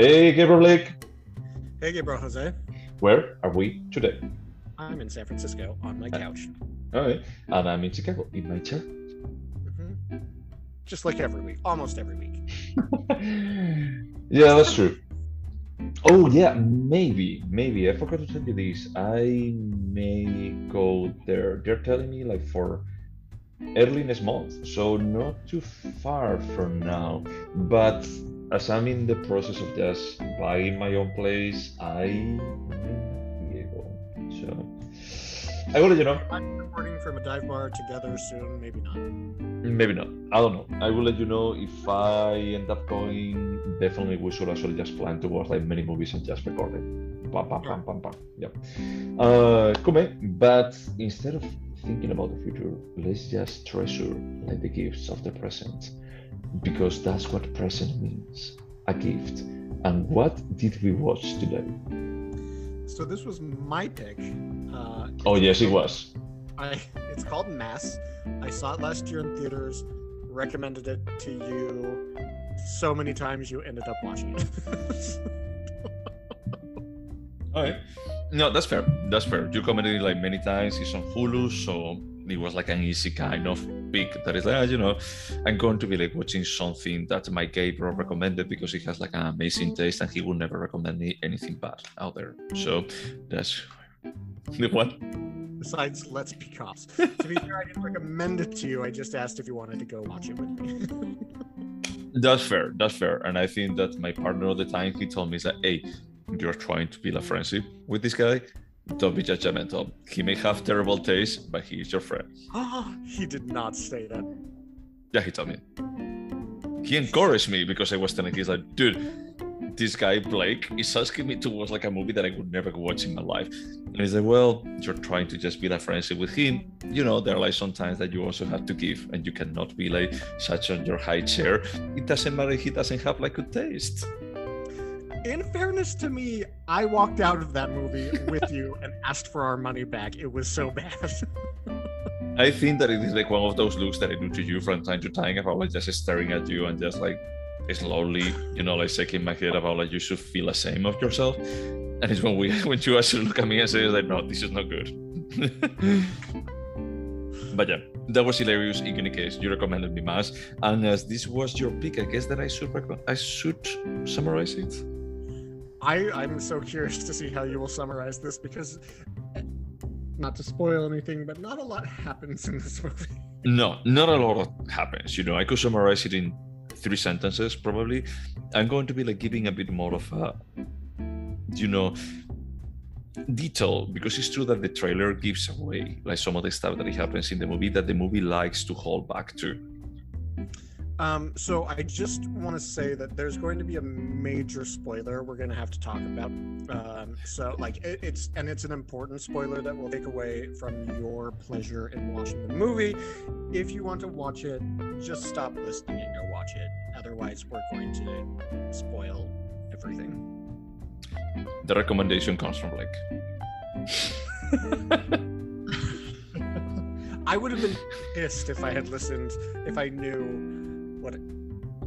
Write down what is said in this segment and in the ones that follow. Hey, Gabriel Blake. Hey, Gabriel Jose. Where are we today? I'm in San Francisco on my couch. All right. And I'm in Chicago in my chair. Mm-hmm. Just like every week. Almost every week. Yeah, that's true. Oh, yeah, maybe. I forgot to tell you this. I may go there. They're telling me like for early next month, so not too far from now. But as I'm in the process of just buying my own place, I may be able. So I will let you know. I'm recording from a dive bar together soon. Maybe not. I don't know. I will let you know if I end up going. Definitely, we should actually just plan to watch like many movies and just record it. Yeah. But instead of thinking about the future, let's just treasure like the gifts of the present, because that's what present means, a gift. And what did we watch today? So this was my pick. Oh yes, it was. It's called Mass. I saw it last year in theaters, recommended it to you so many times you ended up watching it. All right. No, that's fair. You commented like many times. It's on Hulu, so it was like an easy kind of pick that is like, I'm going to be like watching something that my gay bro recommended because he has like an amazing taste and he will never recommend me anything bad out there. So that's the one. Besides, let's be cops. To be fair, I didn't recommend it to you. I just asked if you wanted to go watch it with me. That's fair. And I think that my partner at the time, he told me that, hey, you're trying to build a friendship with this guy. Don't be judgmental. He may have terrible taste, but he is your friend. He did not say that. Yeah, he told me. He encouraged me because I was telling him, he's like, dude, this guy, Blake, is asking me to watch like a movie that I would never watch in my life. And he's like, well, you're trying to just build a friendship with him. You know, there are like sometimes that you also have to give and you cannot be like such on your high chair. It doesn't matter if he doesn't have like good taste. In fairness to me, I walked out of that movie with you and asked for our money back. It was so bad. I think that it is like one of those looks that I do to you from time to time if I was just staring at you and just like, slowly, like shaking my head about like you should feel the same of yourself, and it's when you actually look at me and say like, no, this is not good. But yeah, that was hilarious. In any case, you recommended me Mass, and as this was your pick, I guess that I should summarize it. I'm so curious to see how you will summarize this because, not to spoil anything, but not a lot happens in this movie. No, not a lot happens. I could summarize it in 3 sentences probably. I'm going to be like giving a bit more of a detail because it's true that the trailer gives away like some of the stuff that happens in the movie that the movie likes to hold back to. So I just want to say that there's going to be a major spoiler we're going to have to talk about. It's an important spoiler that will take away from your pleasure in watching the movie. If you want to watch it, just stop listening and go watch it. Otherwise, we're going to spoil everything. The recommendation comes from Blake. I would have been pissed if I had listened, if I knew what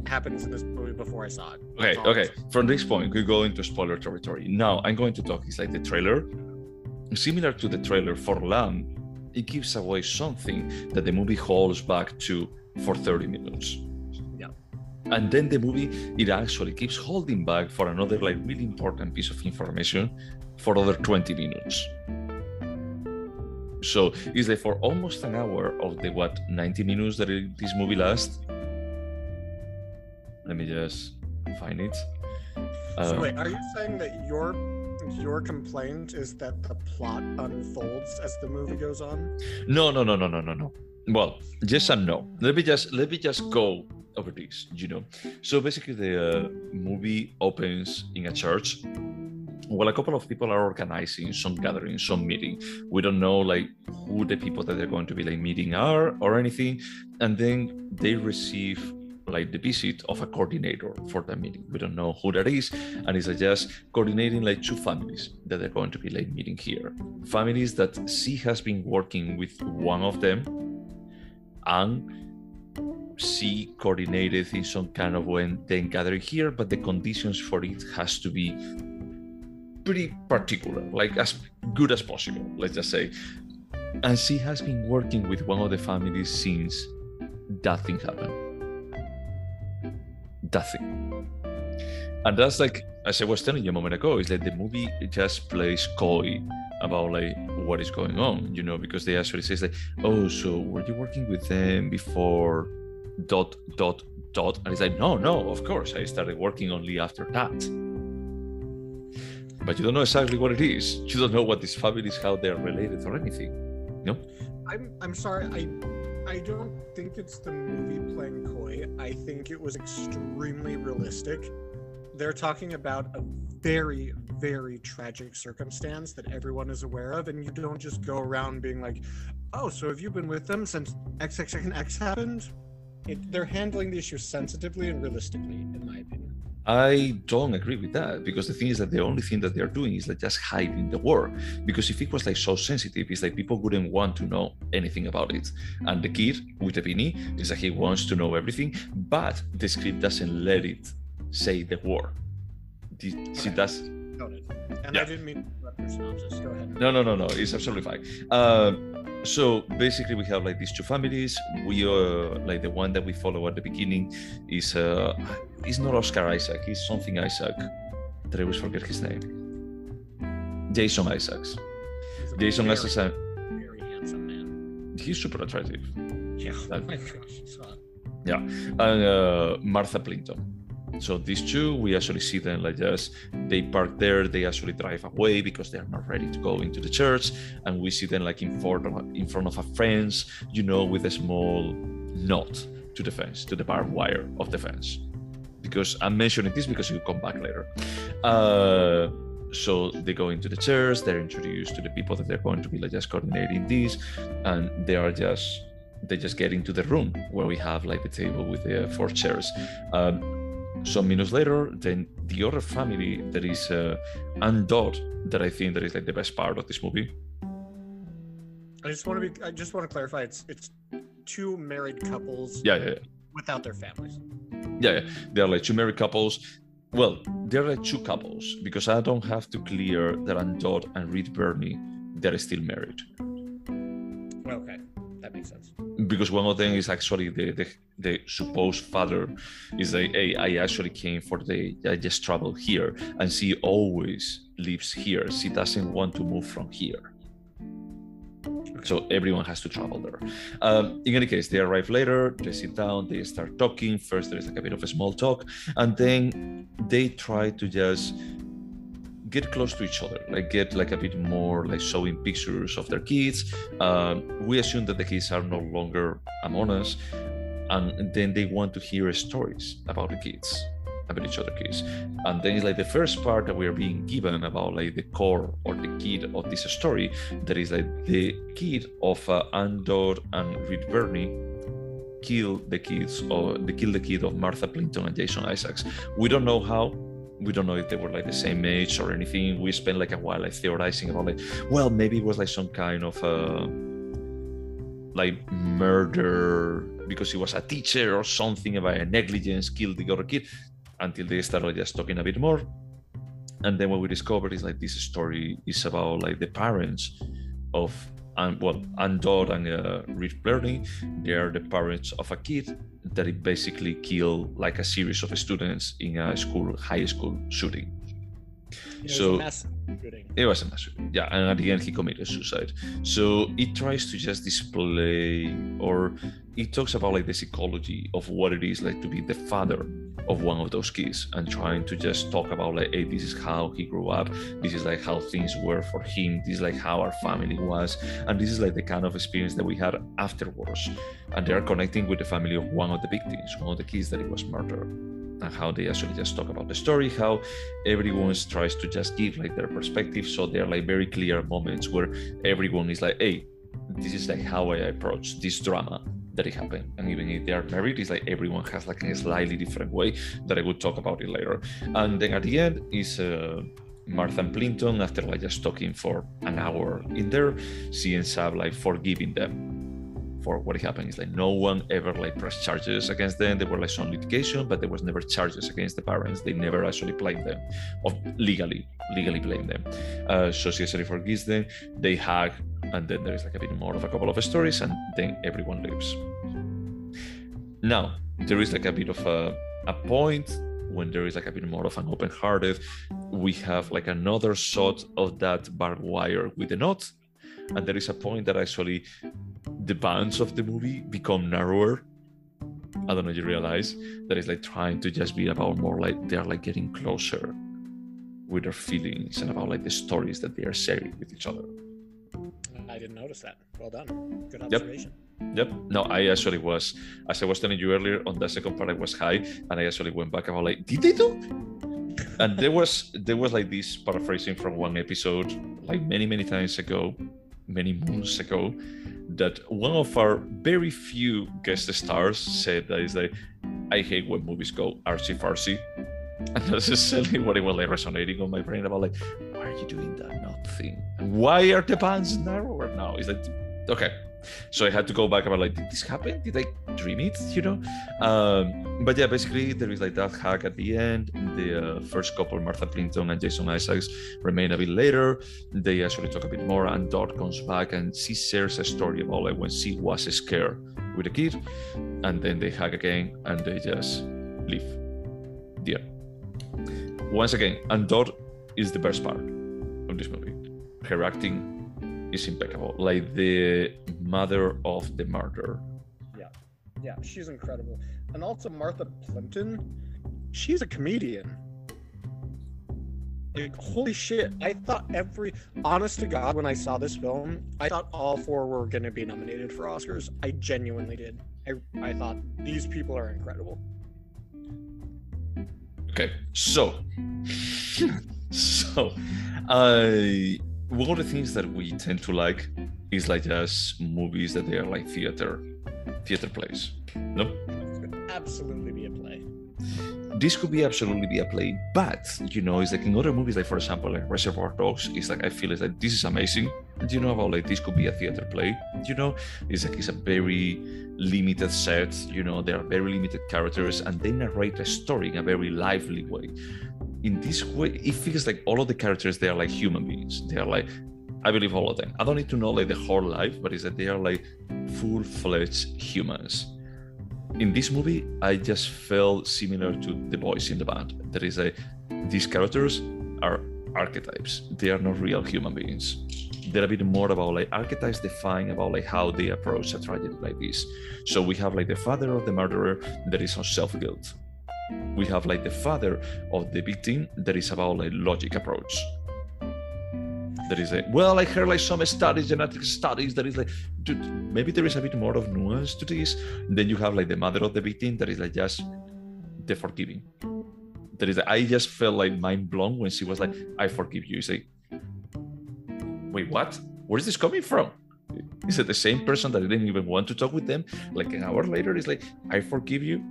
happens in this movie before I saw it. Okay. From this point, we go into spoiler territory. Now, I'm going to talk. It's like the trailer. Similar to the trailer for Lamb, it gives away something that the movie holds back to for 30 minutes. Yeah. And then the movie, it actually keeps holding back for another like really important piece of information for another 20 minutes. So it's like for almost an hour of the 90 minutes that this movie lasts. Let me just find it. So wait, are you saying that your complaint is that the plot unfolds as the movie goes on? No. Well, yes and no. Let me just go over this. So basically, the movie opens in a church. Well, a couple of people are organizing some gathering, some meeting. We don't know like who the people that they're going to be like meeting are or anything, and then they receive like the visit of a coordinator for that meeting. We don't know who that is, and it's just coordinating like 2 families that they're going to be like meeting here. Families that she has been working with one of them, and see coordinated in some kind of way, then gather here, but the conditions for it has to be pretty particular, like as good as possible, let's just say. And she has been working with one of the families since that thing happened. Nothing. And that's like, as I was telling you a moment ago, it's like the movie just plays coy about like what is going on, you know, because they actually say like, oh, so were you working with them before ... And it's like, no, of course, I started working only after that. But you don't know exactly what it is. You don't know what these families, how they're related or anything. No? I'm sorry, I don't think it's the movie playing coy. I think it was extremely realistic. They're talking about a very, very tragic circumstance that everyone is aware of, and you don't just go around being like, oh, so have you been with them since X happened? They're handling the issue sensitively and realistically, in my opinion. I don't agree with that, because the thing is that the only thing that they're doing is like just hiding the war. Because if it was like so sensitive, it's like people wouldn't want to know anything about it. And the kid with the beanie is like he wants to know everything, but the script doesn't let it say the war. She does. And yeah. I didn't mean to synopsis. Go ahead. No. It's absolutely fine. So basically, we have like these two families. We are like the one that we follow at the beginning is it's not Oscar Isaac. It's something Isaac that I always forget his name. Jason Isaacs. Jason Isaacs. Very handsome man. He's super attractive. Yeah. My gosh, it's hot. Yeah, and Martha Plimpton. So these two, we actually see them like just, they park there, they actually drive away because they're not ready to go into the church. And we see them like in front of our friends, you know, with a small knot to the fence, to the barbed wire of the fence. Because I'm mentioning this because you'll come back later. So they go into the church, they're introduced to the people that they're going to be like just coordinating this. And they are just, they just get into the room where we have like the table with the four chairs. Some minutes later, then the other family that is Ann Dowd, that I think that is like the best part of this movie. I just want to clarify. It's two married couples. Yeah. Without their families. Yeah. They are like two married couples. Well, there are like two couples because I don't have to clear that Ann Dowd and Reed Birney, they're still married. Okay. That makes sense. Because one of them is actually the supposed father is like, hey, I actually came for the day. I just traveled here. And she always lives here. She doesn't want to move from here. So everyone has to travel there. In any case, they arrive later, they sit down, they start talking. First, there is like a bit of a small talk. And then they try to just get close to each other, like get like a bit more like showing pictures of their kids. We assume that the kids are no longer among us, and then they want to hear stories about the kids, about each other's kids. And then it's like the first part that we are being given about like the core or the kid of this story, that is like the kid of Ann Dowd and Reed Birney kill the kid of Martha Plimpton and Jason Isaacs. We don't know how. We don't know if they were like the same age or anything. We spent like a while like theorizing about like, well, maybe it was like some kind of like murder because he was a teacher or something, about a negligence, killed the other kid, until they started just talking a bit more. And then what we discovered is like this story is about like the parents of Ann Dowd and Reed Birney. They are the parents of a kid that it basically killed like a series of students in a high school shooting. It was a mass shooting. Yeah, and at the end he committed suicide. So it tries to just display, or it talks about like the psychology of what it is like to be the father of one of those kids, and trying to just talk about like, hey, this is how he grew up, this is like how things were for him, this is like how our family was, and this is like the kind of experience that we had afterwards. And they are connecting with the family of one of the victims, one of the kids that it was murdered, and how they actually just talk about the story, how everyone tries to just give like their perspective. So there are like very clear moments where everyone is like, hey, this is like how I approach this drama that it happened. And even if they are married, it's like everyone has like a slightly different way that I will talk about it later. And then at the end is Martha Plimpton, after like just talking for an hour in there, she ends up like forgiving them for what happened. It's like no one ever like pressed charges against them. There were like some litigation, but there was never charges against the parents. They never actually blamed them, or legally blamed them. So she actually forgives them. They hug, and then there is like a bit more of a couple of stories, and then everyone leaves. Now there is like a bit of a point when there is like a bit more of an open-hearted. We have like another shot of that barbed wire with a knot, and there is a point that actually the bounds of the movie become narrower. I don't know if you realize that it's like trying to just be about more like they're like getting closer with their feelings and about like the stories that they are sharing with each other. I didn't notice that. Well done. Good observation. Yep. No, I actually was, as I was telling you earlier, on the second part I was high, and I actually went back and I was like, did they do? And there was like this paraphrasing from one episode, like many times ago, many moons ago, that one of our very few guest stars said that is like, I hate when movies go artsy-fartsy. And that's essentially what it was like resonating on my brain about like, why are you doing that knot thing? Why are the bands narrower now? It's like, okay. So I had to go back about like, did this happen? Did I dream it? You know? But yeah, basically there is like that hack at the end. The first couple, Martha Plimpton and Jason Isaacs, remain a bit later. They actually talk a bit more, and Dot comes back and she shares a story about like when she was scared with a kid, and then they hack again and they just leave. Yeah. Once again, and Dot is the best part of this movie. Her acting is impeccable, like the mother of the murderer. Yeah, she's incredible. And also Martha Plimpton, she's a comedian. Like, holy shit, I thought honest to God, when I saw this film, I thought all four were going to be nominated for Oscars. I genuinely did. I thought these people are incredible. Okay, so one of the things that we tend to like is like just movies that they are like theater plays. No, this could absolutely be a play. This could be absolutely be a play, but you know, it's like in other movies, like for example, like Reservoir Dogs, it's like I feel it's like this is amazing. Do you know about like this could be a theater play? You know, it's like it's a very limited set, you know, there are very limited characters, and they narrate a story in a very lively way. In this way, it feels like all of the characters, they are like human beings. They are like, I believe all of them. I don't need to know like the whole life, but it's that they are like full-fledged humans. In this movie, I just felt similar to the boys in the band. There is a, these characters are archetypes. They are not real human beings. They're a bit more about like archetypes define about like how they approach a tragedy like this. So we have like the father of the murderer that is on self-guilt. We have like the father of the victim that is about like logic approach. That is like, well, I heard like some studies, genetic studies, that is like, dude, maybe there is a bit more of nuance to this. Then you have like the mother of the victim that is like just the forgiving. That is, I just felt like mind blown when she was like, I forgive you. It's like, wait, what? Where is this coming from? Is it the same person that didn't even want to talk with them? Like an hour later, it's like, I forgive you.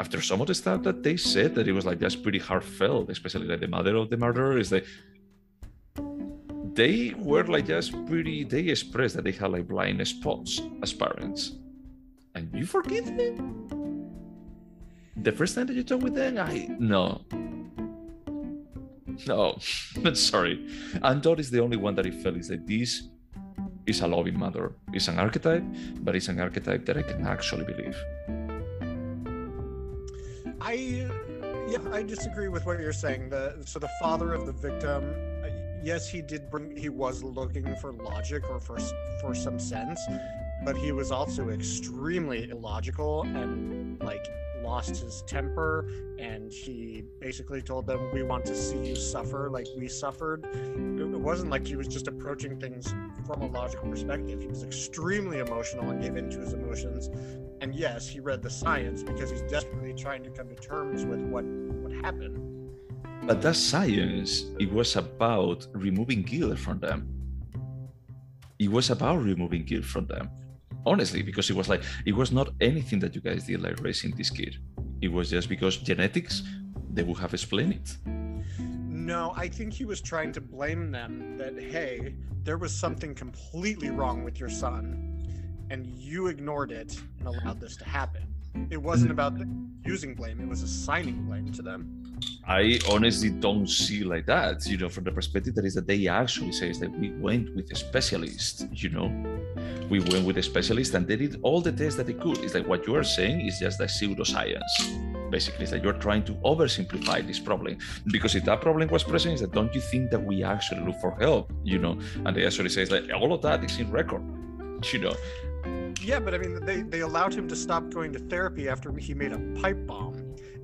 After some of the stuff that they said, that it was like just pretty heartfelt, especially like the mother of the murderer, is like, they were like just pretty, they expressed that they had like blind spots as parents. And you forgive them? The first time that you talk with them, No, I'm sorry. And Dot is the only one that it felt is that this is a loving mother. It's an archetype, but it's an archetype that I can actually believe. I disagree with what you're saying. So the father of the victim, yes, he was looking for logic or for some sense, but he was also extremely illogical and like lost his temper, and he basically told them, we want to see you suffer like we suffered. It wasn't like he was just approaching things from a logical perspective. He was extremely emotional and gave in to his emotions. And yes, he read the science because he's desperately trying to come to terms with what happened. But that science, it was about removing guilt from them. It was about removing guilt from them. Honestly, because it was like, it was not anything that you guys did like raising this kid. It was just because genetics, they would have explained it. No, I think he was trying to blame them that, hey, there was something completely wrong with your son. and you ignored it and allowed this to happen. It wasn't about using blame, it was assigning blame to them. I honestly don't see like that, you know, from the perspective that is that they actually says that we went with a specialist, you know. We went with a specialist and they did all the tests that they could. It's like what you are saying is just the pseudoscience. Basically, it's like you're trying to oversimplify this problem. Because if that problem was present, is that don't you think that we actually look for help, you know? And they actually says like all of that is in record, you know. Yeah, but I mean, they allowed him to stop going to therapy after he made a pipe bomb.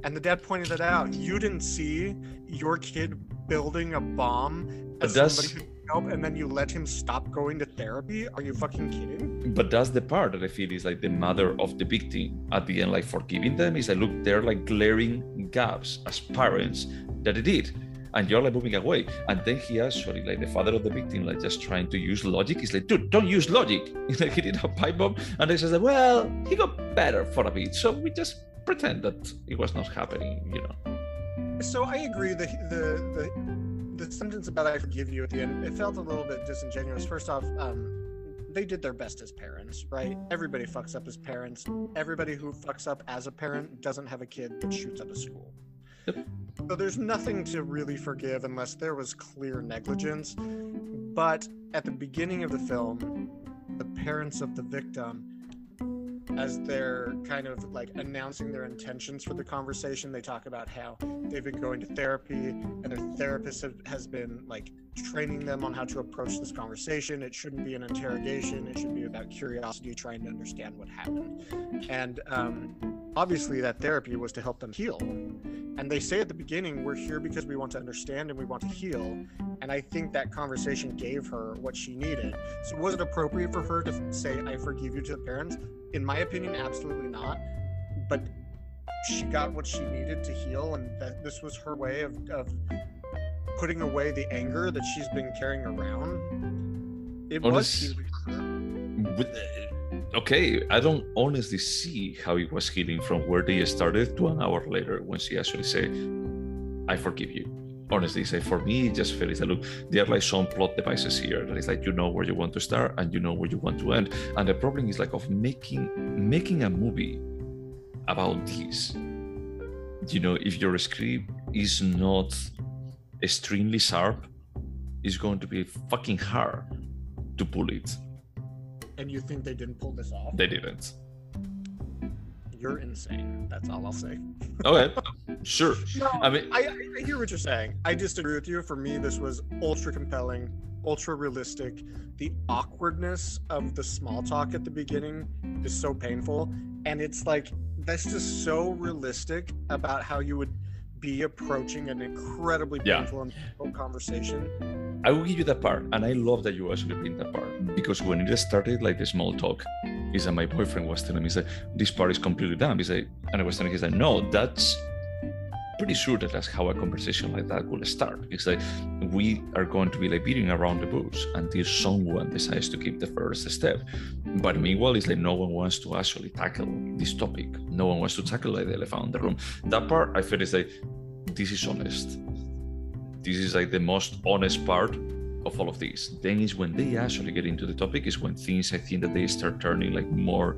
And the dad pointed that out. You didn't see your kid building a bomb as somebody who could help, and then you let him stop going to therapy? Are you fucking kidding? But that's the part that I feel is like the mother of the victim at the end, like forgiving them is like, look, they're like glaring gaps as parents that they did. And you're like moving away. And then he actually, like the father of the victim, like just trying to use logic. He's like, dude, don't use logic. He's like, he did a pipe bomb. And he says, like, well, he got better for a bit. So we just pretend that it was not happening, you know. So I agree that the sentence about I forgive you at the end, it felt a little bit disingenuous. First off, they did their best as parents, right? Everybody fucks up as parents. Everybody who fucks up as a parent doesn't have a kid but shoots up a school. So there's nothing to really forgive unless there was clear negligence. But at the beginning of the film, the parents of the victim, as they're kind of like announcing their intentions for the conversation, they talk about how they've been going to therapy and their therapist has been like training them on how to approach this conversation. It shouldn't be an interrogation. It should be about curiosity, trying to understand what happened. And obviously that therapy was to help them heal. And they say at the beginning, we're here because we want to understand and we want to heal. And I think that conversation gave her what she needed. So was it appropriate for her to say, I forgive you to the parents? In my opinion, absolutely not. But she got what she needed to heal. And that this was her way of putting away the anger that she's been carrying around. It was healing her. Okay, I don't honestly see how it was healing from where they started to an hour later when she actually said, I forgive you. Honestly, say for me, it just feels like, look, there are like some plot devices here that is like, you know where you want to start and you know where you want to end. And the problem is like of making a movie about this. You know, if your script is not extremely sharp, it's going to be fucking hard to pull it. And you think they didn't pull this off? They didn't. You're insane. That's all I'll say. Okay, sure. No, I mean, I hear what you're saying. I disagree with you. For me, this was ultra compelling, ultra realistic. The awkwardness of the small talk at the beginning is so painful. And it's like, that's just so realistic about how you would be approaching an incredibly painful and difficult conversation. I will give you that part, and I love that you actually bring that part, because when it started, like the small talk, is that my boyfriend was telling me, he's like, this part is completely dumb. He's like, and I was telling him, he's like, no, that's pretty sure that that's how a conversation like that will start. It's like, we are going to be like beating around the bush until someone decides to give the first step. But meanwhile, it's like, no one wants to actually tackle this topic. No one wants to tackle like the elephant in the room. That part, I feel is like, this is honest. This is like the most honest part of all of this. Then is when they actually get into the topic is when things, I think that they start turning like more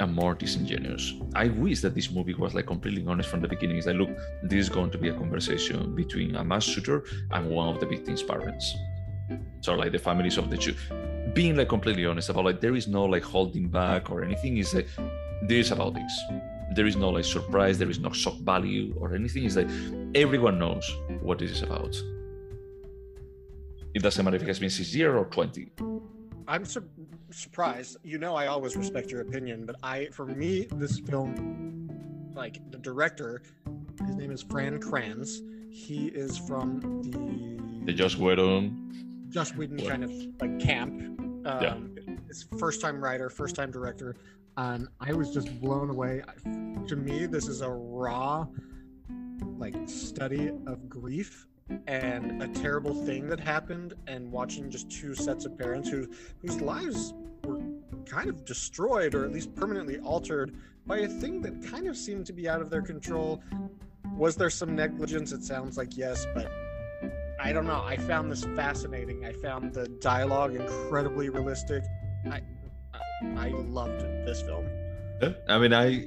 and more disingenuous. I wish that this movie was like completely honest from the beginning. It's like, look, this is going to be a conversation between a mass shooter and one of the victim's parents. So like the families of the two. Being like completely honest about like, there is no like holding back or anything. It's like, this is about this. There is no like surprise, there is no shock value or anything. It's like everyone knows what this is about. It doesn't matter if it has been 6 years or 20. I'm surprised. You know, I always respect your opinion, but for me, this film, like the director, his name is Fran Kranz. He is from the Joss Whedon kind of like camp. It's first-time writer, first-time director. And I was just blown away. To me, this is a raw, like, study of grief and a terrible thing that happened. And watching just two sets of parents whose lives were kind of destroyed or at least permanently altered by a thing that kind of seemed to be out of their control. Was there some negligence? It sounds like yes, but I don't know. I found this fascinating. I found the dialogue incredibly realistic. I loved this film. I mean, I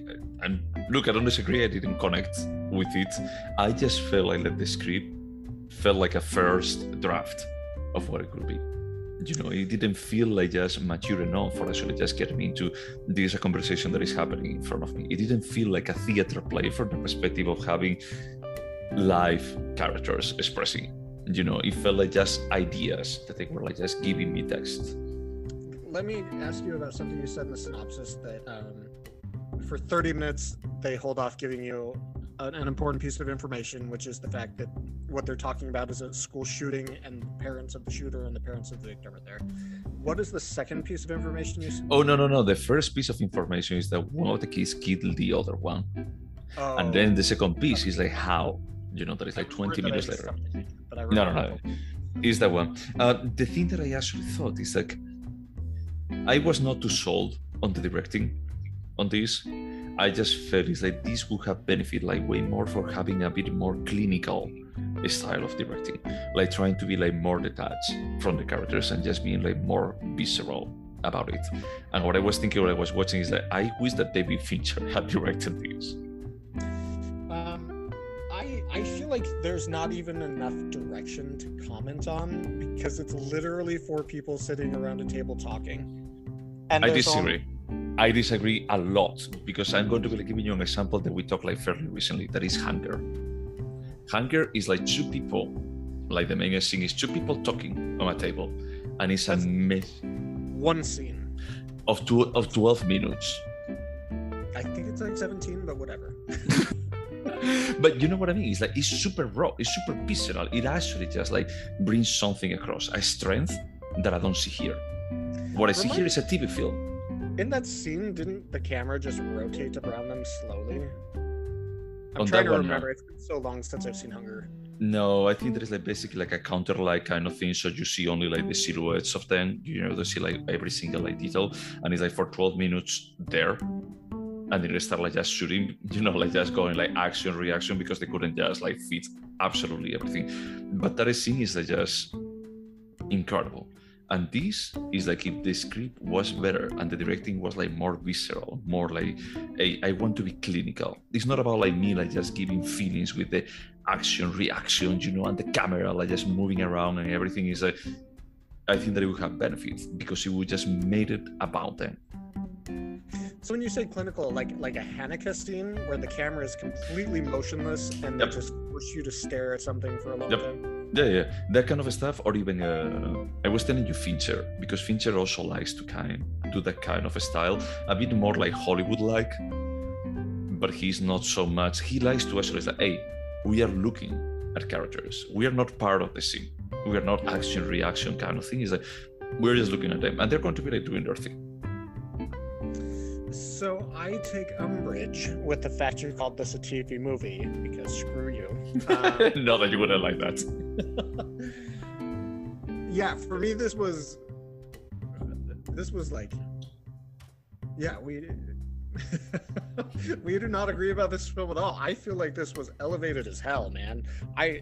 don't disagree. I didn't connect with it. I just felt like that the script felt like a first draft of what it could be. You know, it didn't feel like just mature enough for actually just getting into this a conversation that is happening in front of me. It didn't feel like a theater play from the perspective of having live characters expressing. You know, it felt like just ideas that they were like just giving me text. Let me ask you about something you said in the synopsis that for 30 minutes they hold off giving you an important piece of information, which is the fact that what they're talking about is a school shooting and the parents of the shooter and the parents of the victim are there. What is the second piece of information you said? Oh, no. The first piece of information is that one of the kids killed the other one. Oh. And then the second piece is like how, you know, that is like 20 minutes later. No. It's that one. The thing that I actually thought is like, I was not too sold on the directing on this. I just felt it's like this would have benefit like way more for having a bit more clinical style of directing, like trying to be like more detached from the characters and just being like more visceral about it. And what I was thinking when I was watching is that I wish that David Fincher had directed this. I feel like there's not even enough direction to comment on because it's literally four people sitting around a table talking. And I disagree. I disagree a lot because I'm going to be giving you an example that we talked like fairly recently, that is Hunger. Hunger is like two people, like the main scene is two people talking on a table, and it's a myth. One scene of 12 minutes. I think it's like 17, but whatever. But you know what I mean? It's like it's super raw, it's super visceral. It actually just like brings something across, a strength that I don't see here. What I see here is a TV film. In that scene, didn't the camera just rotate around them slowly? I'm trying to remember. It's been so long since I've seen Hunger. No, I think there is like basically like a counter-like kind of thing, so you see only like the silhouettes of them. You know, they see like every single like detail, and it's like for 12 minutes there, and then they start like just shooting. You know, like just going like action, reaction, because they couldn't just like fit absolutely everything. But that scene is like just incredible. And this is like if the script was better and the directing was like more visceral, more like, hey, I want to be clinical. It's not about like me like just giving feelings with the action, reaction, you know, and the camera like just moving around and everything. Is like, I think that it would have benefits because it would just made it about them. So when you say clinical, like a Haneke scene where the camera is completely motionless and they just force you to stare at something for a long time? Yeah, that kind of stuff, or even, I was telling you Fincher, because Fincher also likes to kind of do that kind of a style, a bit more like Hollywood-like, but he's not so much, he likes to actually say, hey, we are looking at characters, we are not part of the scene, we are not action-reaction kind of thing, it's like, we're just looking at them, and they're going to be like doing their thing. So I take umbrage with the fact you called this a TV movie, because screw you. Not that you wouldn't like that. Yeah, for me this was like, yeah, we do not agree about this film at all. I feel like this was elevated as hell, man. I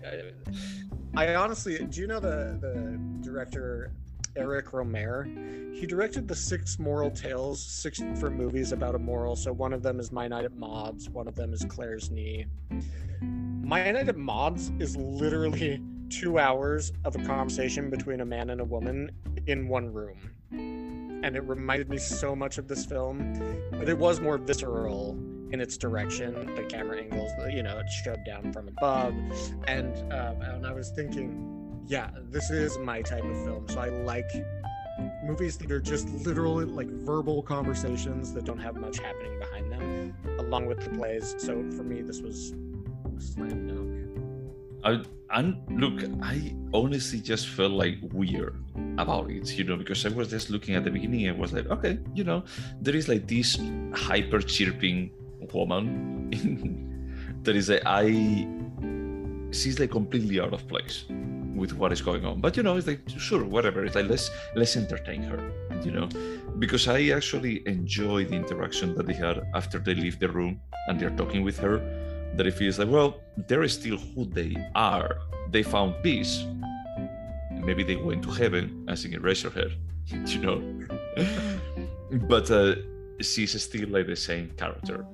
honestly, do you know the director Eric Rohmer? He directed the 6 moral tales, 6 different movies about a moral. So one of them is My Night at Mauds, one of them is Claire's Knee. My Night at Mauds is literally 2 hours of a conversation between a man and a woman in one room. And it reminded me so much of this film, but it was more visceral in its direction. The camera angles, you know, it showed down from above. And I was thinking, yeah, this is my type of film. So I like movies that are just literally like verbal conversations that don't have much happening behind them, along with the plays. So for me, this was a slam dunk. I honestly just felt like weird about it, you know, because I was just looking at the beginning and was like, okay, you know, there is like this hyper chirping woman that is like, she's like completely out of place with what is going on, but you know, it's like, sure, whatever, it's like, let's entertain her, you know, because I actually enjoy the interaction that they had after they leave the room and they're talking with her, that it feels like, well, they're still who they are, they found peace, maybe they went to heaven as in Eraserhead, you know. But she's still like the same character,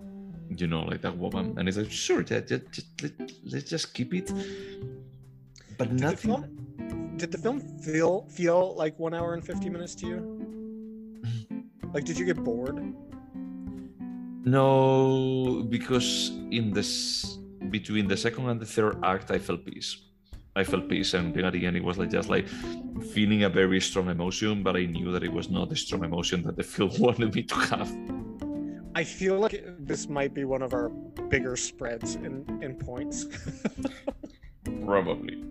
you know, like that woman. And it's like, sure, let's just keep it. But nothing. Did the film feel like 1 hour and 50 minutes to you? Like, did you get bored? No, because in this between the second and the third act, I felt peace, and at the end it was like just like feeling a very strong emotion, but I knew that it was not the strong emotion that the film wanted me to have. I feel like this might be one of our bigger spreads in points. Probably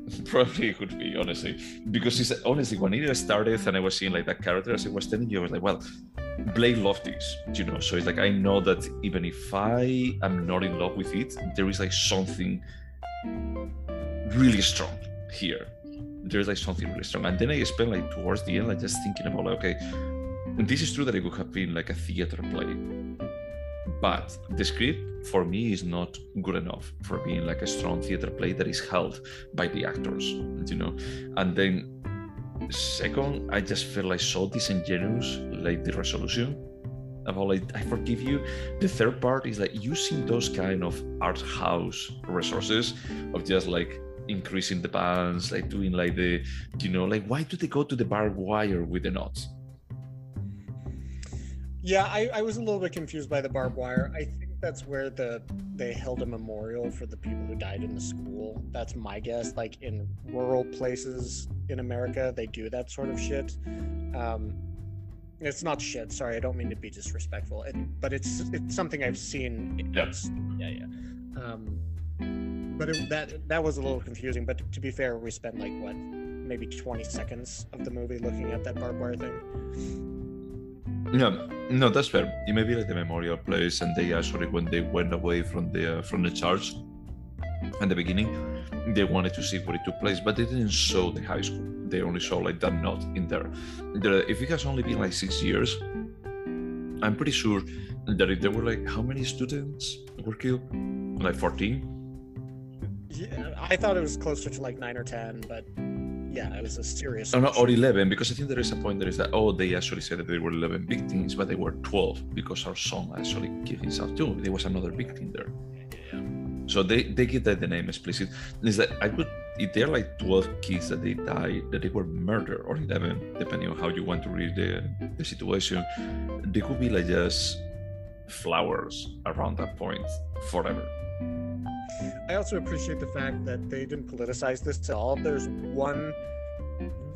it could be, honestly, because it's honestly when it started and I was seeing like that character as it was telling you, I was like, well, Blake loved this, you know. So it's like I know that even if I am not in love with it, there is like something really strong here. And then I spent like towards the end, like just thinking about like, okay, this is true that it would have been like a theater play, but the script for me is not good enough for being like a strong theater play that is held by the actors, you know. And then second, I just felt like so disingenuous, like the resolution about like, I forgive you. The third part is like using those kind of art house resources of just like increasing the bands, like doing like the, you know, like why do they go to the barbed wire with the knots? Yeah, I was a little bit confused by the barbed wire. I think that's where they held a memorial for the people who died in the school. That's my guess. Like in rural places in America, they do that sort of shit. It's not shit. Sorry, I don't mean to be disrespectful. But it's something I've seen. Yes. Yeah. But that was a little confusing. But to be fair, we spent like what, maybe 20 seconds of the movie looking at that barbed wire thing. No, that's fair. It may be like the memorial place, and they actually, when they went away from the church at the beginning, they wanted to see where it took place, but they didn't show the high school. They only show like that knot in there. If it has only been like 6 years, I'm pretty sure that if there were like, how many students were killed? Like 14? Yeah, I thought it was closer to like 9 or 10, but... Yeah, it was a serious... Oh, no, or 11, because I think there is a point that is that, oh, they actually said that there were 11 victims, but they were 12, because our son actually killed himself too. There was another victim there. Yeah. So they give that the name explicit. Is that if there are like 12 kids that they died, that they were murdered, or 11, depending on how you want to read the situation, they could be like just flowers around that point forever. I also appreciate the fact that they didn't politicize this at all. There's one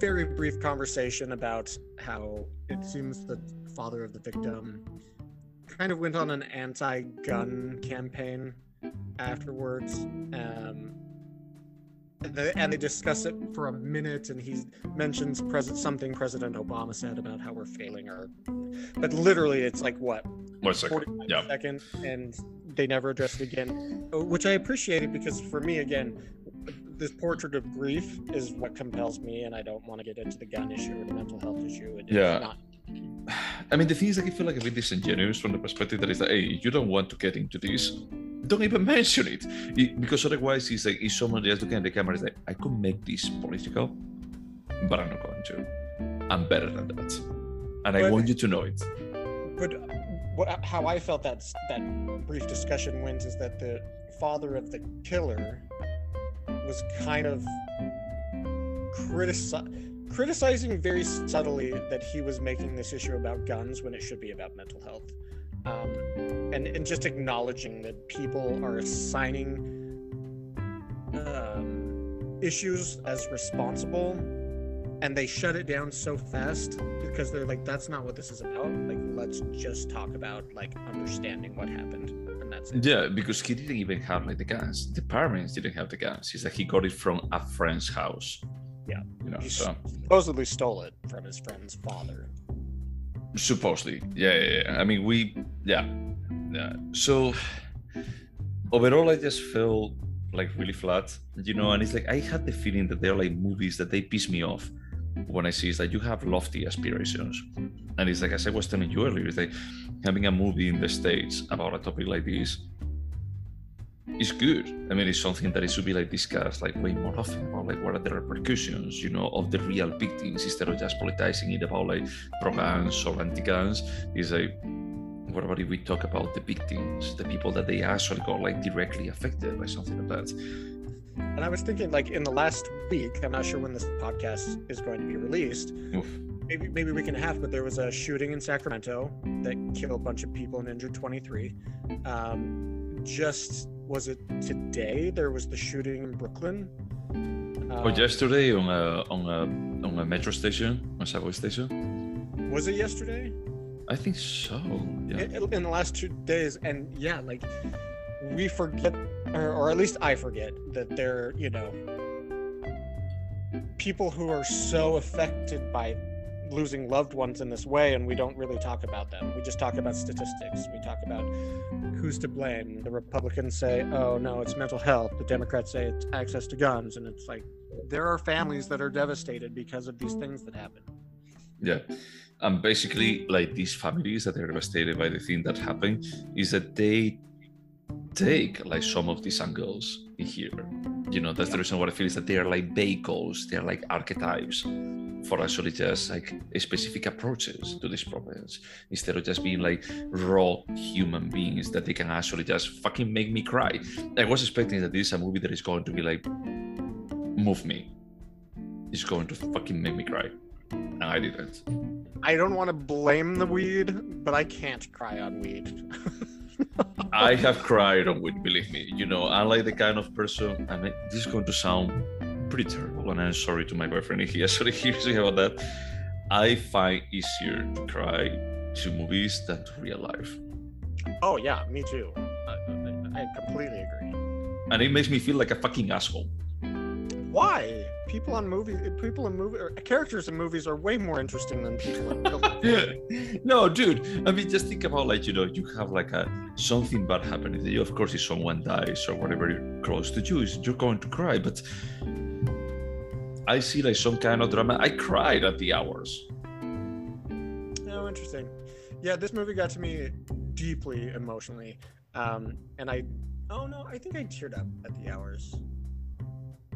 very brief conversation about how it seems the father of the victim kind of went on an anti-gun campaign afterwards. And they discuss it for a minute, and he mentions something President Obama said about how we're failing our... But literally, it's like, what? 45 seconds, and... They never addressed it again, which I appreciated, because for me, again, this portrait of grief is what compels me, and I don't want to get into the gun issue or the mental health issue. It is not. I mean, the thing is, like, I feel like a bit disingenuous from the perspective that is that, hey, you don't want to get into this, don't even mention it, because otherwise it's like if someone just looking at the camera is like, I could make this political, but I'm not going to. I'm better than that, and I want you to know it. But how I felt that brief discussion went is that the father of the killer was kind of criticizing very subtly that he was making this issue about guns when it should be about mental health, and just acknowledging that people are assigning issues as responsible, and they shut it down so fast because they're like, that's not what this is about. Like, let's just talk about like understanding what happened, and that's it. Yeah, because he didn't even have like the guns. The parents didn't have the guns. He's like, he got it from a friend's house. Yeah, you know, so supposedly stole it from his friend's father. Supposedly, yeah. I mean, yeah. So overall, I just feel like really flat, you know. And it's like I had the feeling that they're like movies that they piss me off. When I see is that you have lofty aspirations, and it's like, as I was telling you earlier, it's like having a movie in the States about a topic like this it's good. I mean, it's something that it should be like discussed like way more often about like what are the repercussions, you know, of the real victims instead of just politicizing it about like pro guns or anti guns. It's like, what about if we talk about the victims, the people that they actually got like directly affected by something like that? And I was thinking, like, in the last week, I'm not sure when this podcast is going to be released. Oof. Maybe a week and a half, but there was a shooting in Sacramento that killed a bunch of people and injured 23. Just, was it today? There was the shooting in Brooklyn. Yesterday on a metro station, on a subway station. Was it yesterday? I think so. Yeah. In the last 2 days, and yeah, like, we forget. Or at least I forget that they're, you know, people who are so affected by losing loved ones in this way, and we don't really talk about them. We just talk about statistics. We talk about who's to blame. The Republicans say, oh, no, it's mental health. The Democrats say it's access to guns. And it's like, there are families that are devastated because of these things that happen. Yeah. And basically, like, these families that are devastated by the thing that happened is that they take like some of these angles in here, you know. That's the reason why I feel is that they are like vehicles, they are like archetypes for actually just like specific approaches to these problems, instead of just being like raw human beings that they can actually just fucking make me cry. I was expecting that this is a movie that is going to be like move me, it's going to fucking make me cry, and I didn't. I don't want to blame the weed, but I can't cry on weed. I have cried on weed, believe me. You know, I'm like the kind of person, I mean, this is going to sound pretty terrible, and I'm sorry to my boyfriend if he actually hears me about that. I find easier to cry to movies than to real life. Oh yeah, me too. I completely agree. And it makes me feel like a fucking asshole. Why? Characters in movies are way more interesting than people in real life. Yeah. No, dude. I mean, just think about, like, you know, you have like something bad happening to you. Of course, if someone dies or whatever close to you, you're going to cry. But I see like some kind of drama. I cried at The Hours. Oh, interesting. Yeah, this movie got to me deeply emotionally, I think I teared up at The Hours.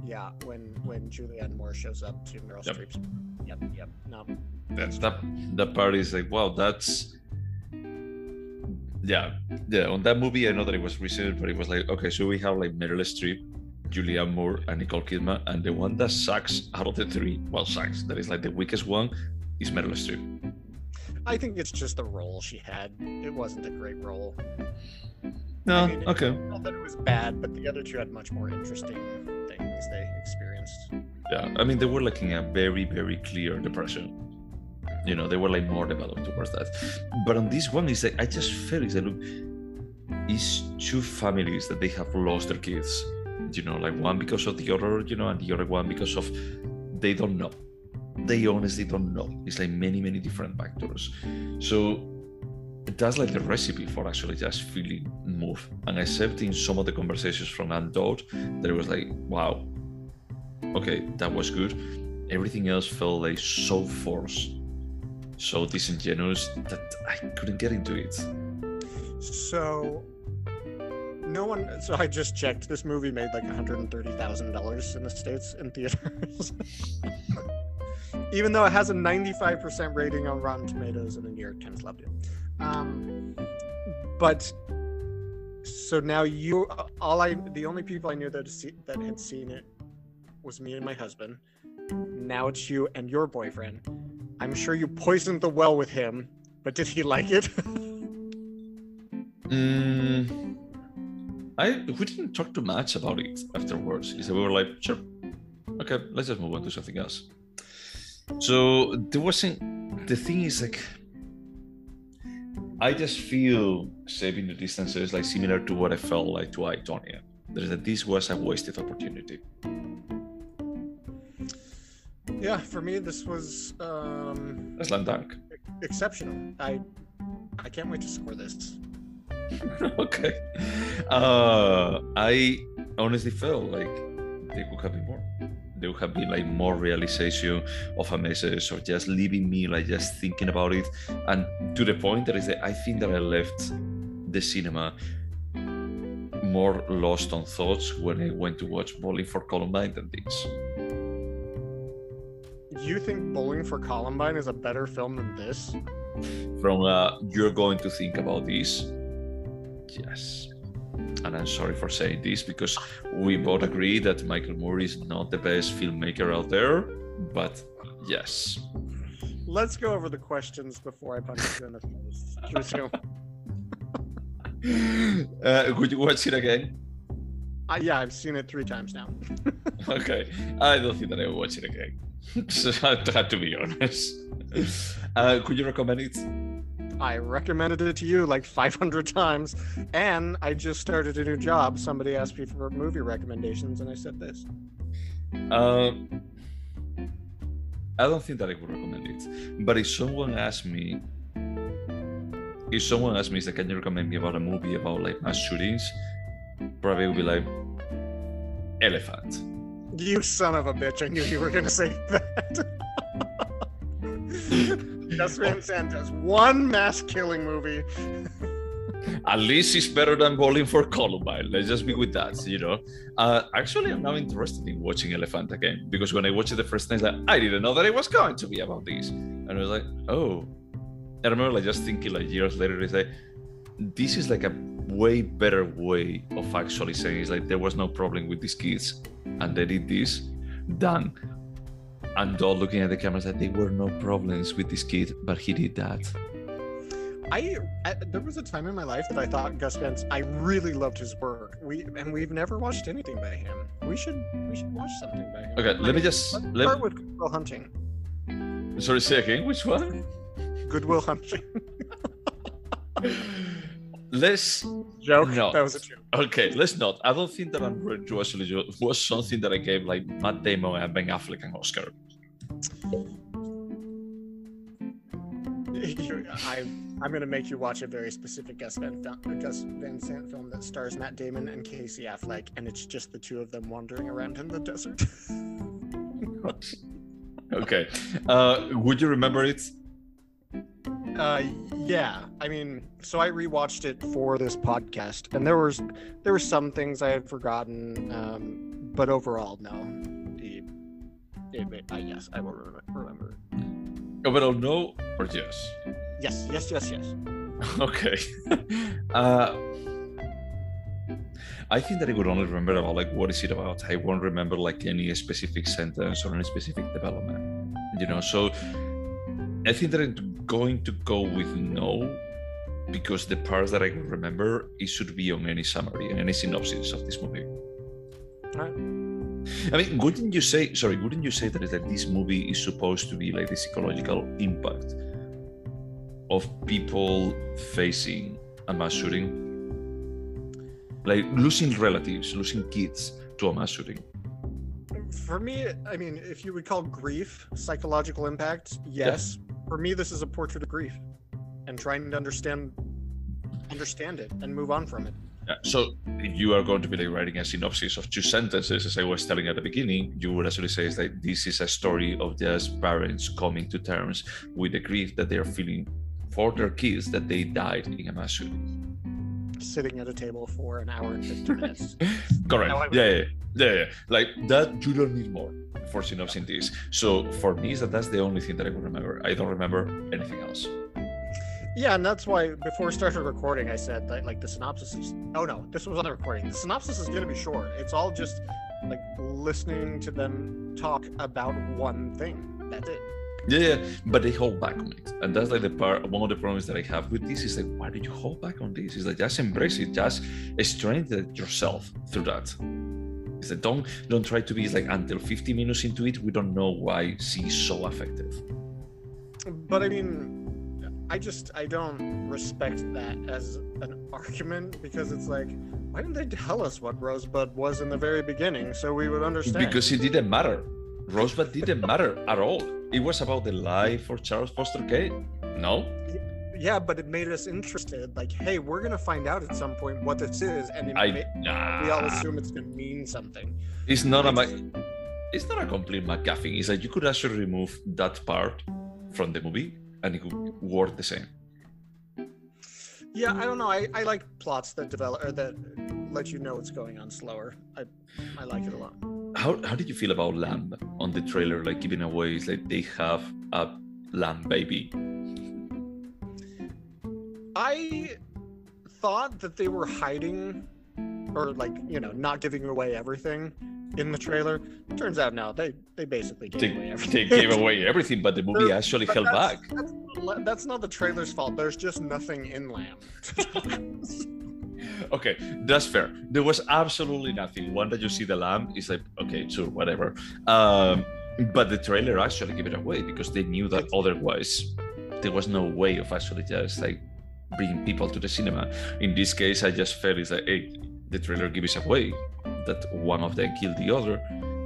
Yeah, when Julianne Moore shows up to Meryl Streep's. Yep. No. That part is like, wow, that's. Yeah. On that movie, I know that it was recent, but it was like, okay, so we have like Meryl Streep, Julianne Moore, and Nicole Kidman, and the one that sucks out of the three, that is like the weakest one, is Meryl Streep. I think it's just the role she had. It wasn't a great role. No, I mean, okay. I thought that it was bad, but the other two had much more interesting things they experienced. Yeah, I mean, they were like in a very, very clear depression. You know, they were like more developed towards that. But on this one, it's like, I just felt it's like, look, it's two families that they have lost their kids. You know, like one because of the other, you know, and the other one because of they don't know. They honestly don't know. It's like many, many different factors. So that's like the recipe for actually just feeling moved. And accepting some of the conversations from Ann Dowd, that it was like, wow, okay, that was good. Everything else felt like so forced, so disingenuous that I couldn't get into it. So I just checked, this movie made like $130,000 in the States in theaters. Even though it has a 95% rating on Rotten Tomatoes and the New York Times loved it. But so now the only people I knew that had seen it was me and my husband. Now it's you and your boyfriend. I'm sure you poisoned the well with him, but did he like it? We didn't talk too much about it afterwards. We were like, sure, okay, let's just move on to something else. So the thing is like, I just feel saving the distances like similar to what I felt like to Itonia. That this was a wasted opportunity. Yeah, for me this was a slam dunk. Exceptional. I can't wait to score this. Okay. I honestly felt like there could have been more. There would have been like more realization of a message, or just leaving me like just thinking about it, and to the point that I think that I left the cinema more lost on thoughts when I went to watch Bowling for Columbine than this. You think Bowling for Columbine is a better film than this? From you're going to think about this. Yes. And I'm sorry for saying this because we both agree that Michael Moore is not the best filmmaker out there, but yes. Let's go over the questions before I punch you in the face. Just would you watch it again? Yeah, I've seen it 3 times now. Okay, I don't think that I will watch it again. So I have to be honest. Could you recommend it? I recommended it to you like 500 times, and I just started a new job. Somebody asked me for movie recommendations, and I said this. I don't think that I would recommend it. But if someone asked me, like, can you recommend me about a movie about like mass shootings? Probably it would be like Elephant. You son of a bitch! I knew you were gonna say that. Gus Van Sant does one mass killing movie. At least it's better than Bowling for Columbine. Let's just be with that, you know. Actually, I'm now interested in watching Elephant again, because when I watched it the first time, I didn't know that it was going to be about this. And I was like, oh. I remember like just thinking like years later, it's like, this is like a way better way of actually saying it's like there was no problem with these kids and they did this. Done. And all looking at the cameras like there were no problems with this kid, but he did that. There was a time in my life that I thought Gus Van Sant, I really loved his work. We've never watched anything by him. We should watch something by him. Okay, let's start with Good Will Hunting. Sorry, say again, which one? Good Will Hunting. That was a joke. Okay, let's not. I don't think that Unreal to actually was something that I gave like Matt Damon and Ben Affleck an Oscar. I'm going to make you watch a very specific Gus Van Sant film that stars Matt Damon and Casey Affleck, and it's just the two of them wandering around in the desert. Okay. Would you remember it? Yeah, I mean, so I rewatched it for this podcast, and there were some things I had forgotten, but overall, no. Yes, I will remember. Overall, no, or yes? Yes. Okay. I think that I would only remember about like what is it about. I won't remember like any specific sentence or any specific development, you know. So I think that going to go with no, because the parts that I can remember, it should be on any summary and any synopsis of this movie. Right. I mean, wouldn't you say that it's like this movie is supposed to be like the psychological impact of people facing a mass shooting? Like losing relatives, losing kids to a mass shooting. For me, I mean, if you would call grief psychological impact, yes. Yeah. For me, this is a portrait of grief and trying to understand it and move on from it. Yeah, so you are going to be like writing a synopsis of 2 sentences, as I was telling at the beginning. You would actually say it's like this is a story of just parents coming to terms with the grief that they are feeling for their kids that they died in a mass shooting. Sitting at a table for an hour and 50 minutes. Correct. Yeah. Like that, you don't need more for synopsis in this. So for me, that's the only thing that I would remember. I don't remember anything else. Yeah, and that's why before I started recording, I said that like the synopsis is... Oh no, this was on the recording. The synopsis is going to be short. It's all just like listening to them talk about one thing. That's it. Yeah, but they hold back on it. And that's like the part, one of the problems that I have with this is like, why did you hold back on this? It's like, just embrace it. Just strengthen yourself through that. It's like, don't try to be like until 50 minutes into it, we don't know why she's so affected. But I mean, I don't respect that as an argument, because it's like, why didn't they tell us what Rosebud was in the very beginning so we would understand? Because it didn't matter. Rosebud didn't matter at all. It was about the life of Charles Foster Kane. No? Yeah, but it made us interested. Like, hey, we're going to find out at some point what this is, and we all assume it's going to mean something. It's not a complete McGuffin. It's like you could actually remove that part from the movie, and it would work the same. Yeah, I don't know. I like plots that develop, or that let you know it's going on slower. I like it a lot. How did you feel about lamb on the trailer? Like giving away, it's like they have a lamb baby. I thought that they were hiding or not giving away everything in the trailer. Turns out now they basically gave away everything. They gave away everything, but the movie actually held back. That's not the trailer's fault. There's just nothing in lamb. Okay, that's fair. There was absolutely nothing. One that you see the lamb is like, okay, sure, whatever. But the trailer actually gave it away because they knew that otherwise there was no way of actually just like bringing people to the cinema. In this case, I just felt it's like, hey, the trailer gives away that one of them killed the other.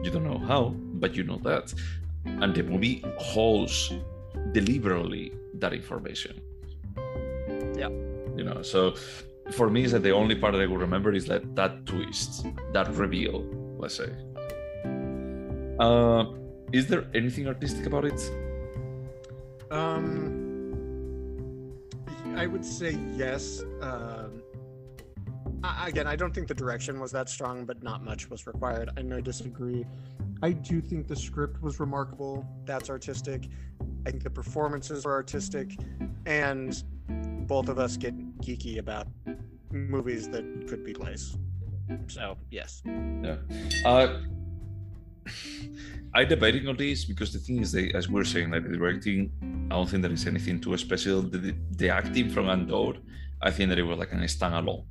You don't know how, but you know that. And the movie holds deliberately that information. Yeah. So for me, is that the only part that I will remember is like that twist, that reveal, let's say. Is there anything artistic about it? I would say yes. Again, I don't think the direction was that strong, but not much was required. I know, disagree. I do think the script was remarkable. That's artistic. I think the performances are artistic. And both of us get geeky about movies that could be plays. So, yes. Yeah. I'm debating on this because the thing is, as we're saying, like the directing, I don't think there is anything too special. The acting from Ann Dowd, I think that it was like an standalone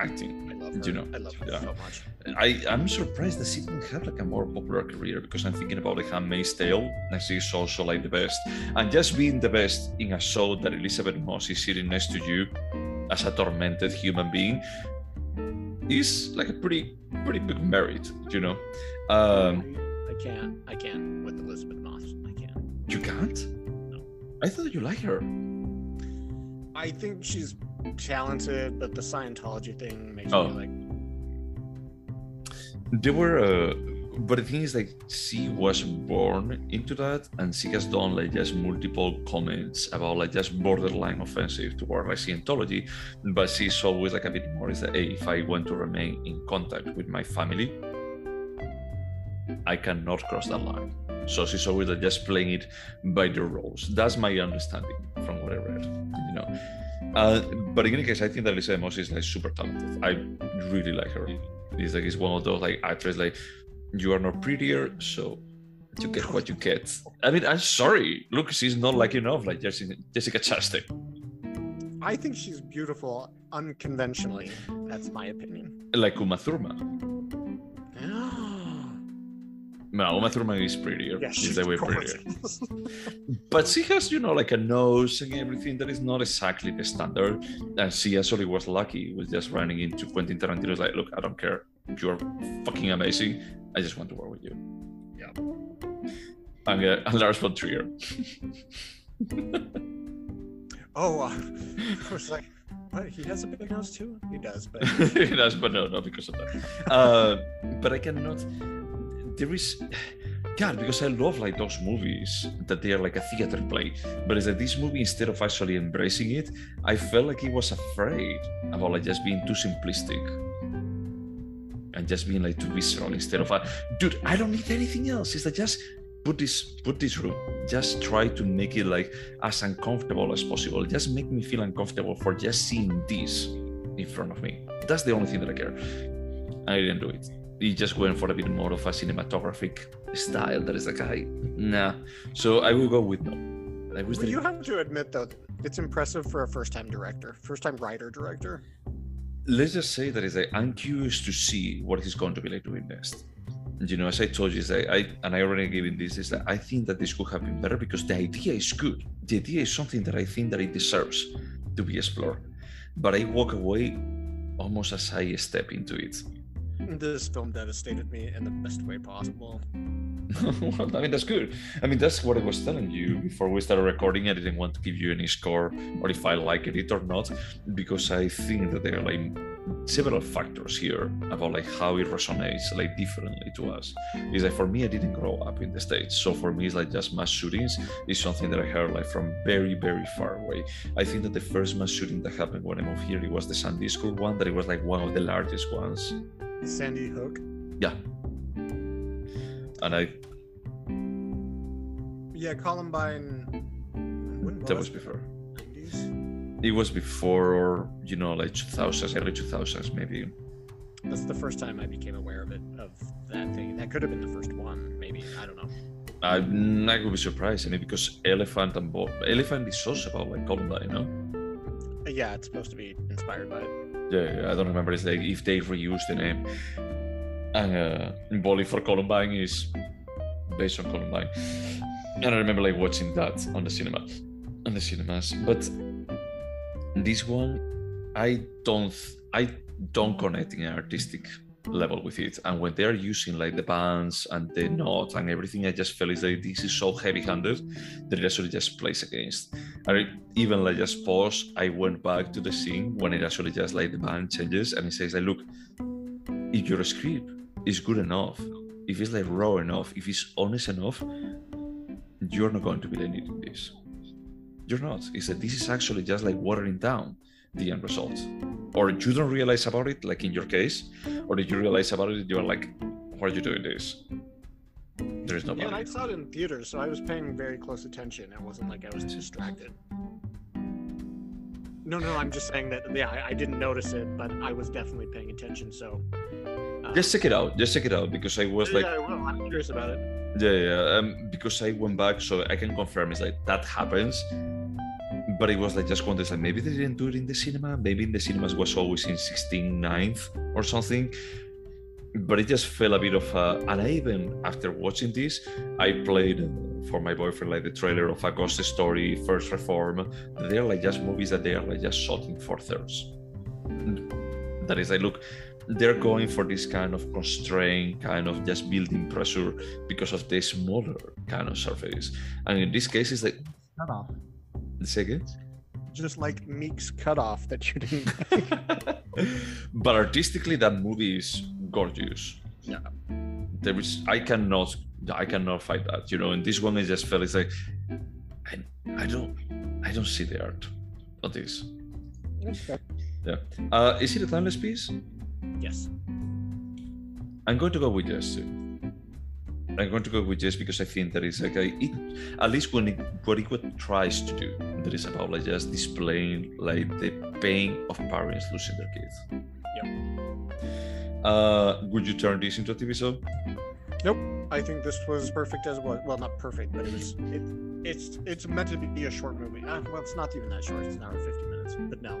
acting. I love her. I love her so much. I'm surprised that she didn't have like a more popular career, because I'm thinking about like Handmaid's Tale, and she's also like the best. And just being the best in a show that Elizabeth Moss is sitting next to you as a tormented human being is like a pretty big merit, I can't with Elizabeth Moss. I can't. You can't? No. I thought you liked her. I think she's talented, but the Scientology thing makes me like. There were, but the thing is, like, she was born into that, and she has done like just multiple comments about like just borderline offensive toward like Scientology. But she's always like a bit more is that, hey, if I want to remain in contact with my family, I cannot cross that line. So she's always like just playing it by the rules. That's my understanding from what I read, But in any case, I think that Elizabeth Moss is like super talented. I really like her. It's like it's one of those like actresses like you are not prettier, so you get what you get. I mean, I'm sorry. Look, she's not like enough like Jessica Chastain. I think she's beautiful unconventionally. That's my opinion. Like Uma Thurman. No, Uma Thurman is prettier. Yeah, she's way prettier. But she has, like a nose and everything that is not exactly the standard. And she actually was lucky with just running into Quentin Tarantino's like, look, I don't care. You're fucking amazing. I just want to work with you. Yeah. And Lars von Trier. I was like, what? He has a big nose too? He does, but... He does, but no, not because of that. But I cannot... There is, God, because I love like those movies that they are like a theater play, but is that this movie, instead of actually embracing it, I felt like it was afraid about like just being too simplistic and just being like too visceral instead of, dude, I don't need anything else. It's like just put this room, just try to make it like as uncomfortable as possible. Just make me feel uncomfortable for just seeing this in front of me. That's the only thing that I care. I didn't do it. He just went for a bit more of a cinematographic style that is like, nah. So I will go with no. You have to admit, though, it's impressive for a first-time writer-director. Let's just say that is like, I'm curious to see what he's going to be like doing next. As I told you, I already gave him this, is that I think that this could have been better because the idea is good. The idea is something that I think that it deserves to be explored. But I walk away almost as I step into it. This film devastated me in the best way possible. Well, I mean, that's good. I mean, that's what I was telling you before we started recording. I didn't want to give you any score or if I like it or not, because I think that they're like several factors here about like how it resonates like differently to us. It's like, for me, I didn't grow up in the States, so for me it's like just mass shootings is something that I heard like from very, very far away. I think that the first mass shooting that happened when I moved here, it was the Sandy School one, that it was like one of the largest ones. Sandy Hook. Yeah. And I. Yeah, Columbine. That was before. 90s? It was before, you know, like 2000s, early 2000s, maybe. That's the first time I became aware of it, of that thing. That could have been the first one, maybe. I don't know. I'm not going to be surprised, I mean, because Elephant and Elephant is also about like Columbine, no? Yeah, it's supposed to be inspired by it. Yeah, I don't remember. It's like if they reuse the name. And Bowling for Columbine is based on Columbine. And I remember like watching that on the cinema. On the cinemas. But this one, I don't connect in an artistic level with it. And when they're using like the bands and the notes and everything, I just feel is like this is so heavy-handed that it actually just plays against. I even like just pause, I went back to the scene when it actually just like the band changes and it says like, look, if your script is good enough, if it's like raw enough, if it's honest enough, you're not going to be needing this. You're not. It's that this is actually just like watering down the end result. Or you don't realize about it, like in your case, or that you realize about it, you're like, why are you doing this? There is no money. Yeah, I saw it in theaters, so I was paying very close attention. It wasn't like I was distracted. No, I'm just saying that, yeah, I didn't notice it, but I was definitely paying attention, so... just check it out. Just check it out, because I was like... Yeah, well, I'm curious about it. Yeah. Because I went back, so I can confirm it's like that happens. But it was like just wondering, like maybe they didn't do it in the cinema. Maybe in the cinemas was always in 16:9 or something. But it just felt a bit of a... And I even, after watching this, I played for my boyfriend like the trailer of A Ghost Story, First Reform. They're like just movies that they are like just shot in 4/3. That is like, look, they're going for this kind of constraint, kind of just building pressure because of this smaller kind of surface. And in this case, it's like... Cutoff. Say again? Just like Meek's cutoff that you didn't like. But artistically, that movie is gorgeous. Yeah. There is... I cannot fight that, you know? And this one, I just felt it's like... I don't see the art of this. Okay. Yeah. Is it a timeless piece? Yes. I'm going to go with yes too. I'm going to go with yes because I think that is like at least when what it tries to do, that is about like just displaying like the pain of parents losing their kids. Yep. Would you turn this into a TV show? Nope. I think this was perfect as well, not perfect, but it's meant to be a short movie. Well, it's not even that short. It's an hour and 50 minutes. But no,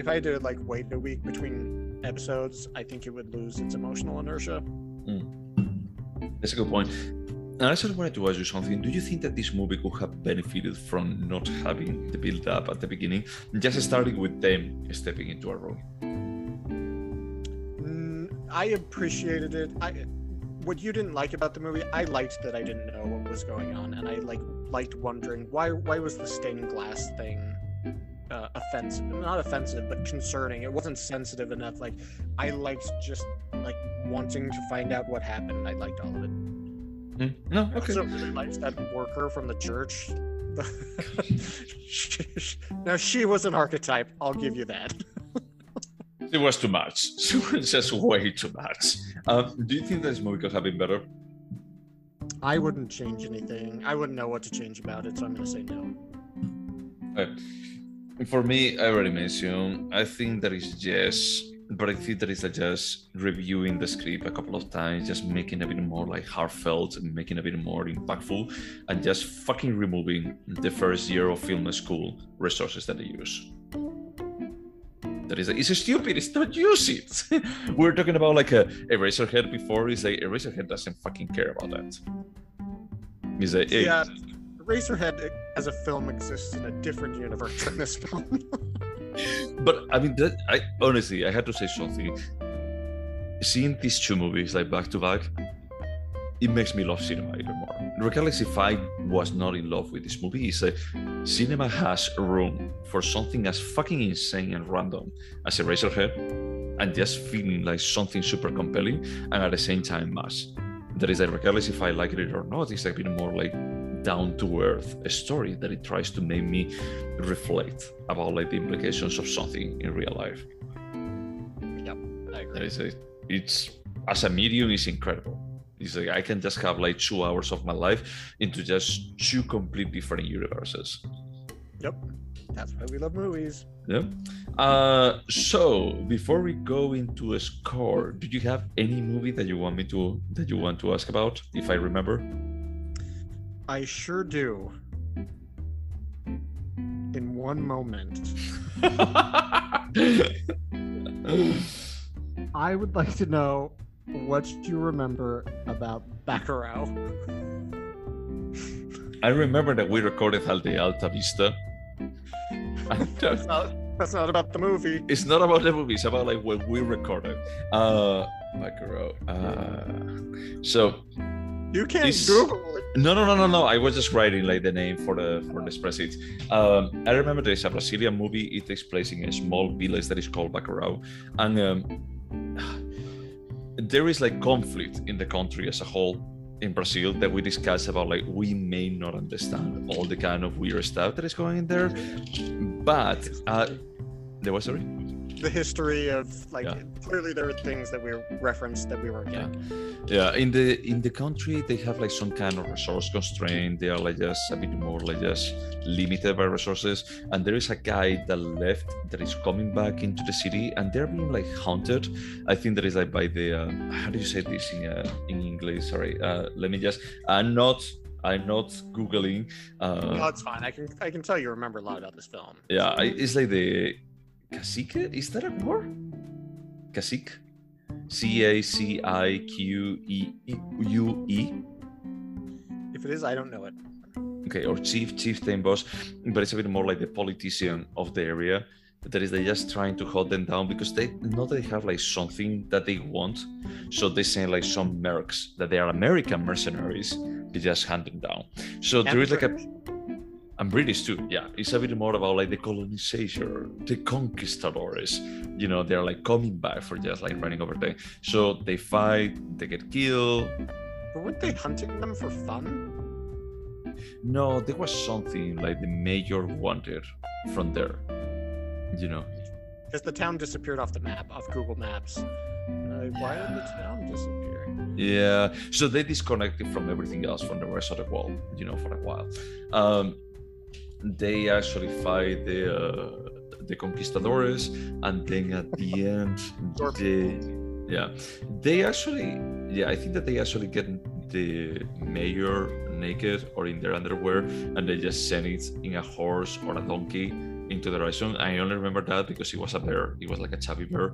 if I had to like wait a week between episodes, I think it would lose its emotional inertia. That's a good point. And I sort of wanted to ask you something. Do you think that this movie could have benefited from not having the build-up at the beginning, just starting with them stepping into a role? I appreciated it. What you didn't like about the movie, I liked that I didn't know what was going on, and I liked wondering why was the stained glass thing not offensive, but concerning. It wasn't sensitive enough. Like, I liked just like wanting to find out what happened. I liked all of it. No, okay. I also really liked that worker from the church. Now, she was an archetype. I'll give you that. It was too much. It was just way too much. Do you think this movie could have been better? I wouldn't change anything. I wouldn't know what to change about it, so I'm going to say no. Okay. For me, I already mentioned, I think that is yes, but I think that is just reviewing the script a couple of times, just making a bit more like heartfelt and making a bit more impactful, and just fucking removing the first year of film school resources that they use. That is, it's stupid. It's not use it. We're talking about like a Eraserhead before. It's like Eraserhead doesn't fucking care about that. It's like, yeah. Eraserhead as a film exists in a different universe than this film. But I mean, I honestly had to say something. Seeing these two movies like back to back, it makes me love cinema even more. Regardless if I was not in love with this movie, it's like cinema has room for something as fucking insane and random as Eraserhead, and just feeling like something super compelling, and at the same time Mass. That is like, regardless if I like it or not, it's like a bit more like down to earth a story that it tries to make me reflect about like the implications of something in real life. Yep, I agree. It's as a medium, it's incredible. It's like I can just have like 2 hours of my life into just two complete different universes. Yep, that's why we love movies. Yep. So before we go into a score, do you have any movie that you want me to ask about? If I remember, I sure do. In one moment, I would like to know what you remember about Bacurau. I remember that we recorded Alta Vista. That's not about the movie. It's not about the movie. It's about like what we recorded. Bacurau. So you can't Google it. No. I was just writing like the name for the spreadsheet. I remember there is a Brazilian movie. It takes place in a small village that is called Bacurau, and there is like conflict in the country as a whole. In Brazil, that we discuss about like we may not understand all the kind of weird stuff that is going in there, but the history of like clearly there are things that we referenced that we weren't getting. In the country they have like some kind of resource constraint. They are like just a bit more like just limited by resources, and there is a guy that left that is coming back into the city, and they're being like haunted. I think that is like by the how do you say this in English? Sorry, let me just. I'm not googling. No, it's fine. I can tell you remember a lot about this film. Yeah, it's like the cacique. Is that a word? Cacique. Cacique. If it is, I don't know it. Okay, or chieftain boss, but it's a bit more like the politician of the area. That is, they're just trying to hold them down because they know they have like something that they want. So they send like some mercs that they are American mercenaries. They just hand them down. So there is like I'm British too, yeah. It's a bit more about like the colonization, the conquistadors. You know, they're like coming back for just like running over there. So they fight, they get killed. But weren't they hunting them for fun? No, there was something like the mayor wanted from there, you know. Because the town disappeared off the map, off Google Maps. Why did the town disappear? Yeah, so they disconnected from everything else, from the rest of the world, you know, for a while. They actually fight the conquistadores, and then at the end, I think that they actually get the mayor naked or in their underwear, and they just send it in a horse or a donkey into the horizon. I only remember that because it was a bear. It was like a chubby bear,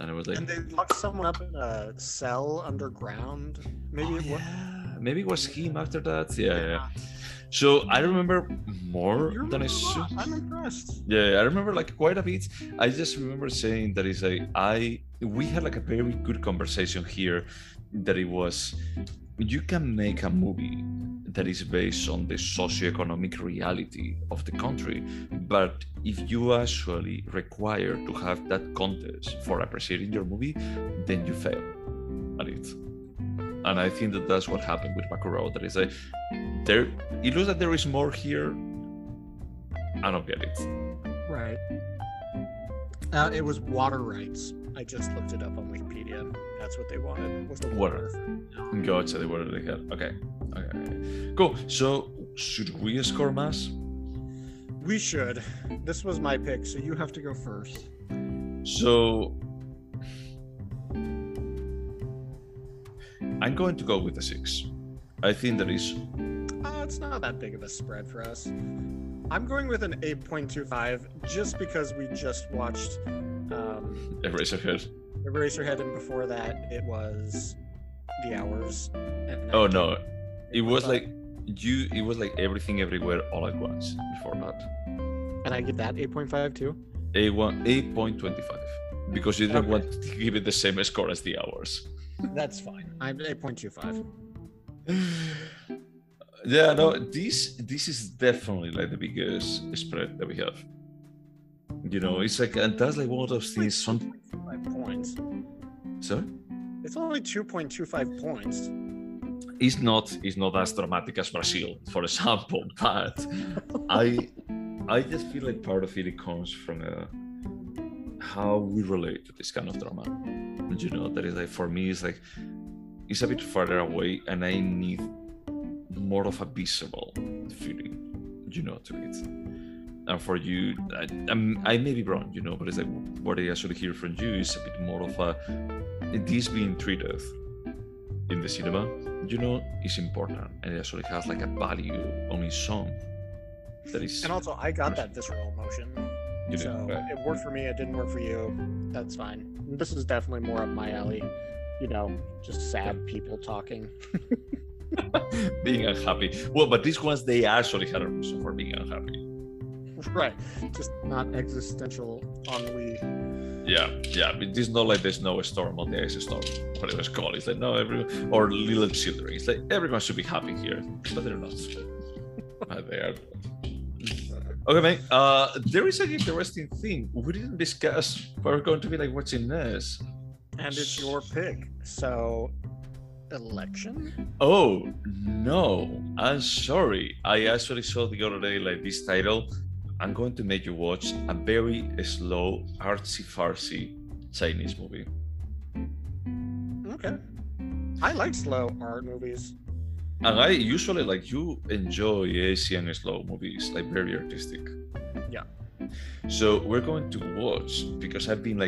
and it was like. And they locked someone up in a cell underground. Maybe it was him after that. Yeah. So I remember more than I should. I'm impressed. Yeah, I remember like quite a bit. I just remember saying that it's like we had like a very good conversation here. That it was, you can make a movie that is based on the socioeconomic reality of the country, but if you actually require to have that context for appreciating your movie, then you fail at it. And I think that that's what happened with Bacurau. That is it looks like there is more here. I don't get it. Right. It was water rights. I just looked it up on Wikipedia. That's what they wanted. Was the water. Gotcha, they wanted the head. Okay. Cool. So, should we score Mass? We should. This was my pick, so you have to go first. So, I'm going to go with a 6. I think that is. It's not that big of a spread for us. I'm going with an 8.25 just because we just watched Eraserhead, and before that it was The Hours. Oh no, it was like Everything Everywhere All at Once before that. And I give that 8.5 too. 8.25 because you didn't want to give it the same score as The Hours. That's fine. I'm 8.25. Yeah, no, this is definitely like the biggest spread that we have. You know, it's like, and that's like one of those things. Some So it's only 2.25 points. It's not as dramatic as Brazil, for example, but I just feel like part of it comes from how we relate to this kind of drama. You know, that is like, for me, it's like, it's a bit farther away and I need more of a visceral feeling, you know, to it. And for you, I may be wrong, you know, but it's like what I actually hear from you is a bit more of a, this being treated in the cinema, you know, is important, and it actually has like a value on its own. That is, and also I got that visceral emotion. You so did, right? It worked for me, it didn't work for you. That's fine. This is definitely more up my alley. You know, just sad people talking. Being unhappy. Well, but these ones, they actually had a reason for being unhappy. Right. Just not existential ennui. Yeah. It's not like there's no storm on the ice storm, what it was called. It's like, no, everyone, or little children. It's like, everyone should be happy here, but they're not. But they are. Okay, mate. There is an interesting thing. We didn't discuss what we're going to be like watching this. And it's your pick. So, election? Oh, no. I'm sorry. I actually saw the other day, like, this title. I'm going to make you watch a very slow, artsy-fartsy Chinese movie. Okay. I like slow art movies. And I usually, like, you enjoy Asian slow movies, like very artistic. Yeah. So we're going to watch, because I've been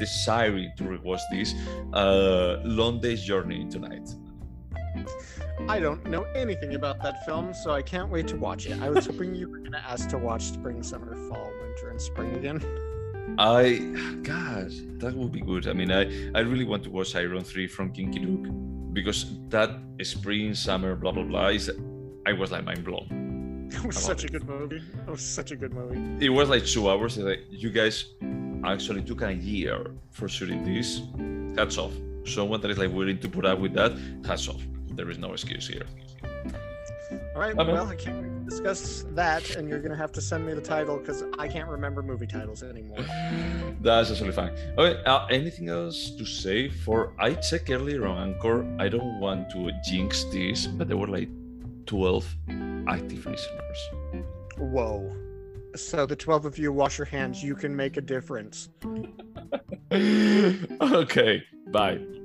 desiring to rewatch this, Long Day's Journey tonight. I don't know anything about that film, so I can't wait to watch it. I was hoping you were going to ask to watch Spring, Summer, Fall, Winter, and Spring again. Gosh, that would be good. I mean, I really want to watch Iron 3 from Kinky Duke. Because that spring, summer, blah, blah, blah, I was like mind blown. It was such a good movie. It was like 2 hours. And, like, you guys actually took a year for shooting this. Hats off. Someone that is like willing to put up with that, hats off. There is no excuse here. All right. Well, I can't wait to discuss that. And you're going to have to send me the title because I can't remember movie titles anymore. That's actually fine. Okay. Anything else to say? For I checked earlier on Anchor. I don't want to jinx this, but there were like 12 active listeners. Whoa. So the 12 of you, wash your hands. You can make a difference. Okay. Bye.